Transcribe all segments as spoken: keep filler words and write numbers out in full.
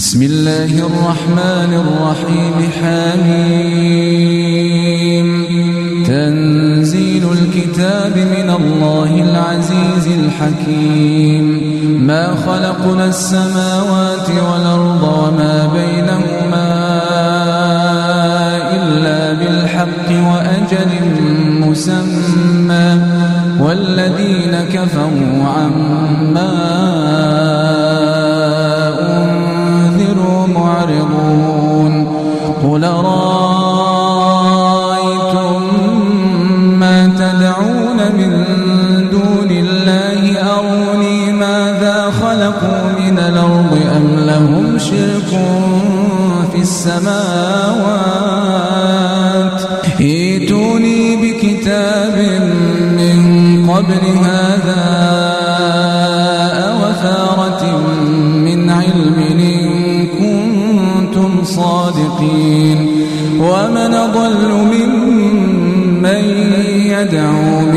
بسم الله الرحمن الرحيم حم تنزيل الكتاب من الله العزيز الحكيم ما خلقنا السماوات والأرض وما بينهما إلا بالحق وأجل مسمى والذين كفروا عما قل أرأيتم ما تدعون من دون الله أروني ماذا خلقوا من الأرض أم لهم شرك في السماوات ائتوني بكتاب من قبل هذا أوثارة من علم إن كنتم صادقين ومن أضل ممن يدعو من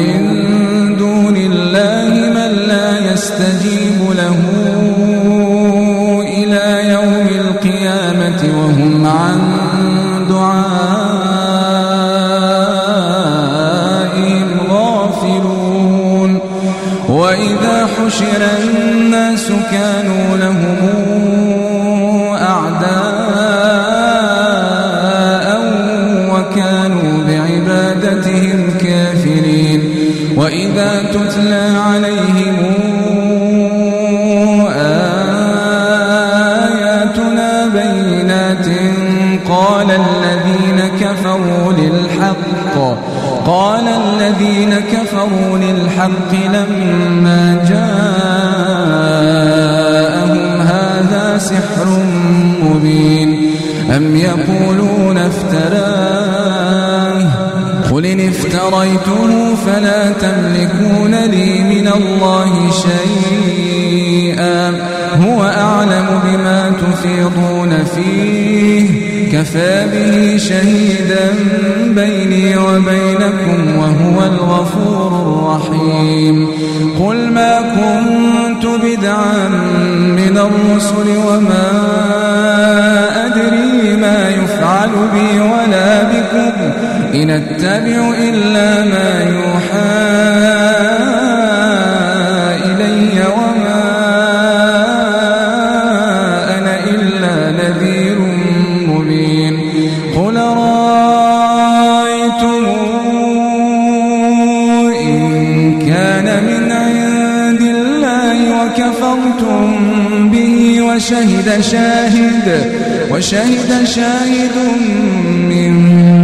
دون الله من لا يستجيب له إلى يوم القيامة وهم عن دعائهم غافلون وإذا حشر الناس كانوا لهم وإذا تتلى عليهم آياتنا بينات قال الذين كفروا للحق قال الذين كفروا للحق لما جاءهم هذا سحر مبين أم يقولون افتراه قل إن افتريته فلا تملكون لي من الله شيئا هو أعلم بما تفيضون فيه كفى به شهيدا بيني وبينكم وهو الغفور الرحيم قل ما كنت بدعا من الرسل وما أدري ما يفعل بي ولا بكم إن أتبع إلا ما يوحى إلي وما أنا إلا نذير مبين قل أرأيتم إن كان من عند الله وكفرتم به وشهد شاهد وشهد شاهد من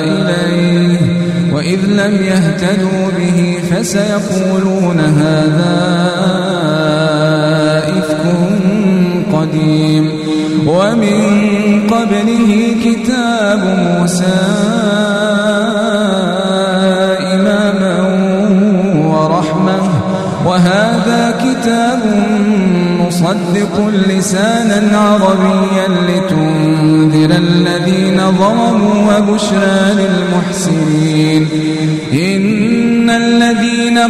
إليه وإذ لم يهتدوا به فسيقولون هذا إفك قديم ومن قبله كتاب موسى إماما ورحمة وهذا كتاب مصدق لسانا عربيا لتنذر الذين ظلموا وبشرى للمحسنين إن الذين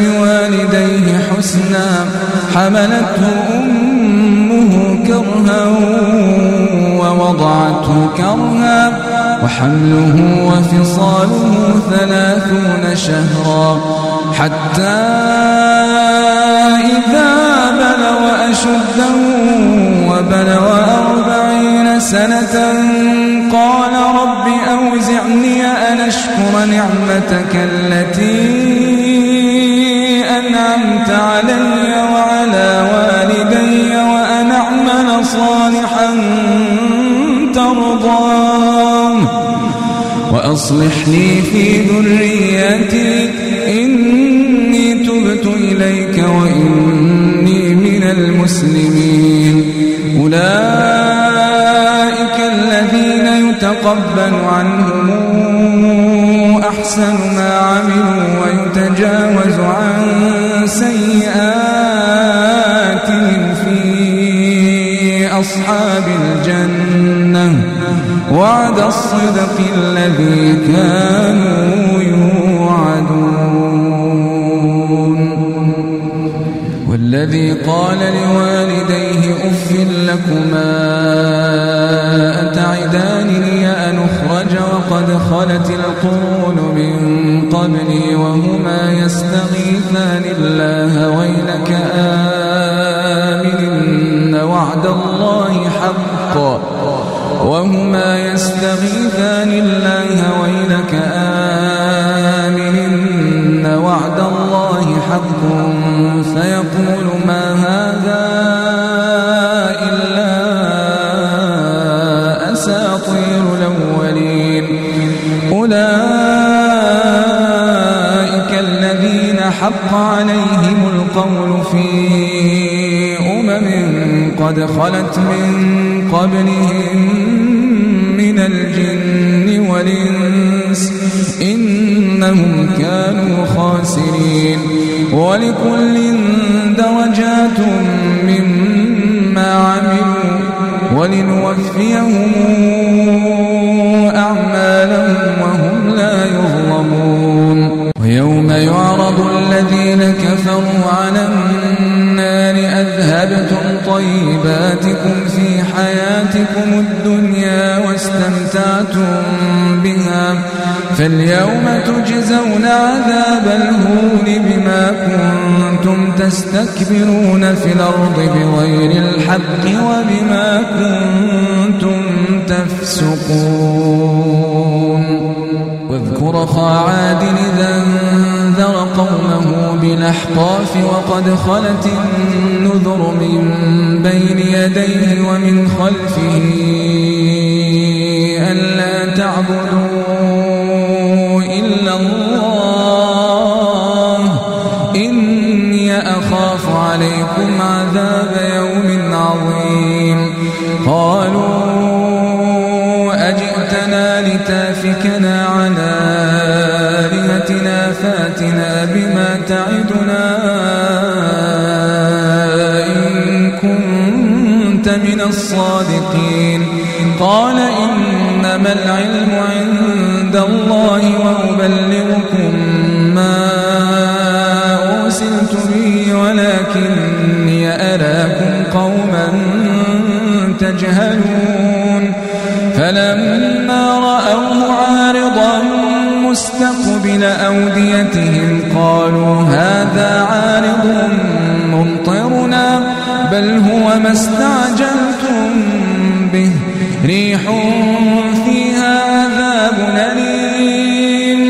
بوالديه حسنا حملته أمه كرها ووضعته كرها وحمله وفصاله ثلاثون شهرا حتى إذا بلغ أشده وبلغ أربعين حسنة قال رب أوزعني أن أشكر نعمتك التي أنعمت علي وعلى والدي وأن أعمل صالحا ترضاه وأصلح لي في ذريتي إني تبت إليك وإني من المسلمين. أولئك الذين يتقبل عنهم أحسن ما عملوا ويتجاوز عن سيئاتهم في أصحاب الجنة وعد الصدق الذي كانوا يوعدون. والذي قال لوالديه أف لكما أتعدانني أن أخرج وقد خلت القرون من قبلي وهما يستغيثان الله ويلك آمن إن وعد الله حق وهما يستغيثان الله ويلك آمن إن وعد الله حق فيقول ما هذا أولئك الذين حق عليهم القول في أمم قد خلت من قبلهم من الجن والإنس إنهم كانوا خاسرين. ولكل درجات مما عملوا ولنوفيهم أعمالهم وهم لا يظلمون. ويوم يعرض الذين كفروا على النار أذهبتم طيباتكم في حياتكم الدنيا واستمتعتم بها فاليوم تجزون عذاب الهون بما كنتم تستكبرون في الأرض بغير الحق وبما كنتم تفسقون. واذكر أخا عاد إذا انذر قومه بالأحقاف وقد خلت النذر من بين يديه ومن خلفه ألا تعبدوا إلا الله إني أخاف عليكم عذاب يوم عظيم. قالوا لتافكنا على آلهتنا فاتنا بما تعدنا إن كنت من الصادقين. قال إنما العلم عند الله وأبلغكم ما أرسلت به ولكني أراكم قوما تجهلون. فلما رأوه عارضا مستقبل أوديتهم قالوا هذا عارض ممطرنا بل هو ما استعجلتم به ريح فيها عذاب أليم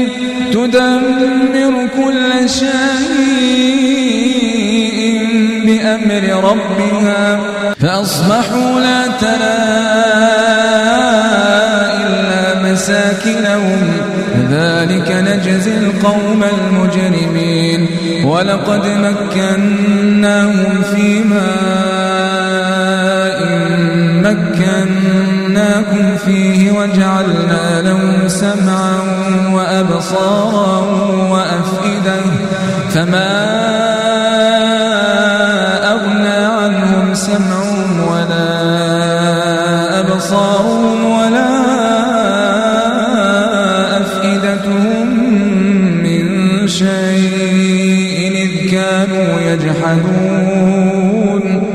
تدمر كل شيء بأمر ربها فأصبحوا لا ترى مساكنهم ذلك نجزي القوم المجرمين. ولقد مكناهم فيما إن مكناكم فيه وجعلنا لهم سمعا وأبصارا وأفئدة فما أغنى عنهم سمعهم ولا أبصارهم ولا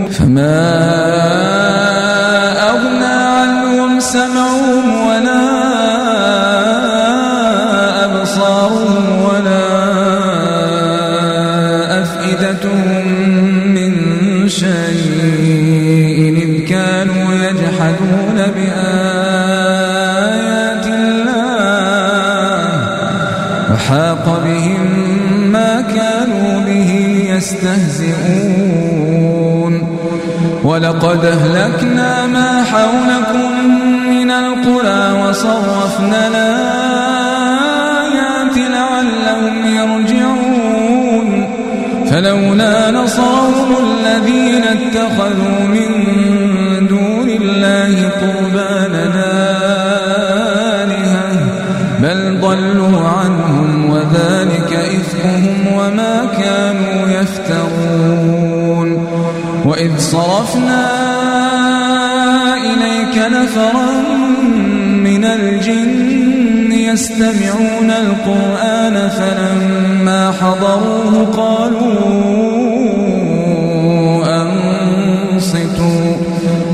فما أغنى عنهم سمعهم ولا أبصارهم ولا أفئدتهم من شيء إذ كانوا يجحدون بآيات وحاق بهم ما كانوا به يستهزئون. ولقد أهلكنا ما حولكم من القرى وصرفنا الآيات لعلهم يرجعون. فلولا نصرهم الذين اتخذوا من دون الله قربانا آلهة بل ضلوا عنهم وذلك إفكهم وما كانوا يفترون. وإذ صرفنا إليك نفرا من الجن يستمعون القرآن فلما حضروه قالوا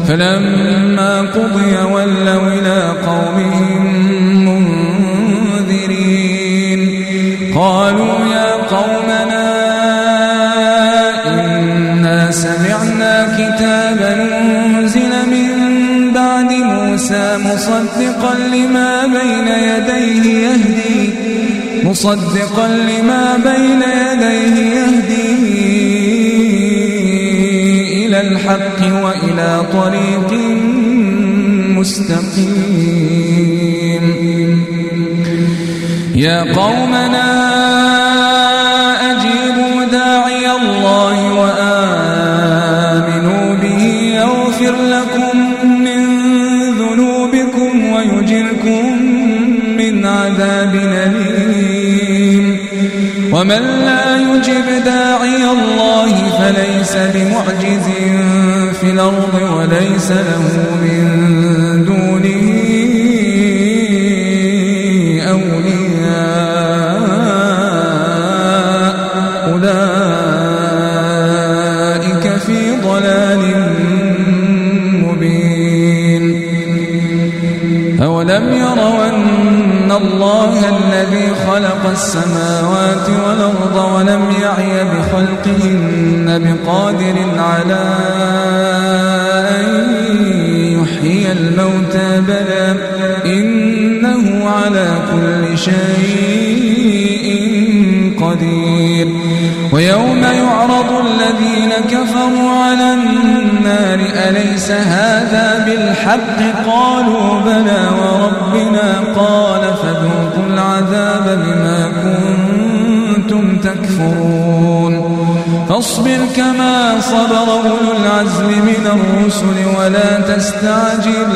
فلما قضي ولوا إلى قومهم منذرين. قالوا يا قومنا إنا سمعنا كتابا أنزل من بعد موسى مصدقا لما بين يديه يهدي مصدقا لما بين يديه يهدي الحق وإلى طريق مستقيم. يا قومنا أجيبوا داعي الله وآمنوا به يغفر لكم من ذنوبكم ويجركم من عذاب أليم. ومن لا يجب داعي الله فليس بمعجز في الأرض وليس له من دونه أولياء أولئك في ضلال مبين. أولم يروا أن الله الذي خلق السماوات والأرض ولم يعي بخلقهن بقادر على الموتى بلى إنه على كل شيء قدير. ويوم يعرض الذين كفروا على النار أليس هذا بالحق قالوا بلى وربنا قال فذوقوا العذاب بما كنتم تكفرون. فاصبر كما صبر أولو العزم من الرسل ولا تستعجل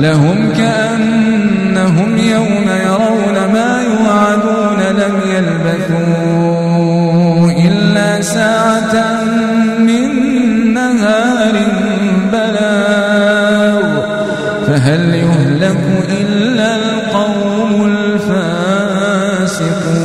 لهم كأنهم يوم يرون ما يوعدون لم يلبثوا إلا ساعة من نهار بلاغ فهل يهلك إلا القوم الفاسقون.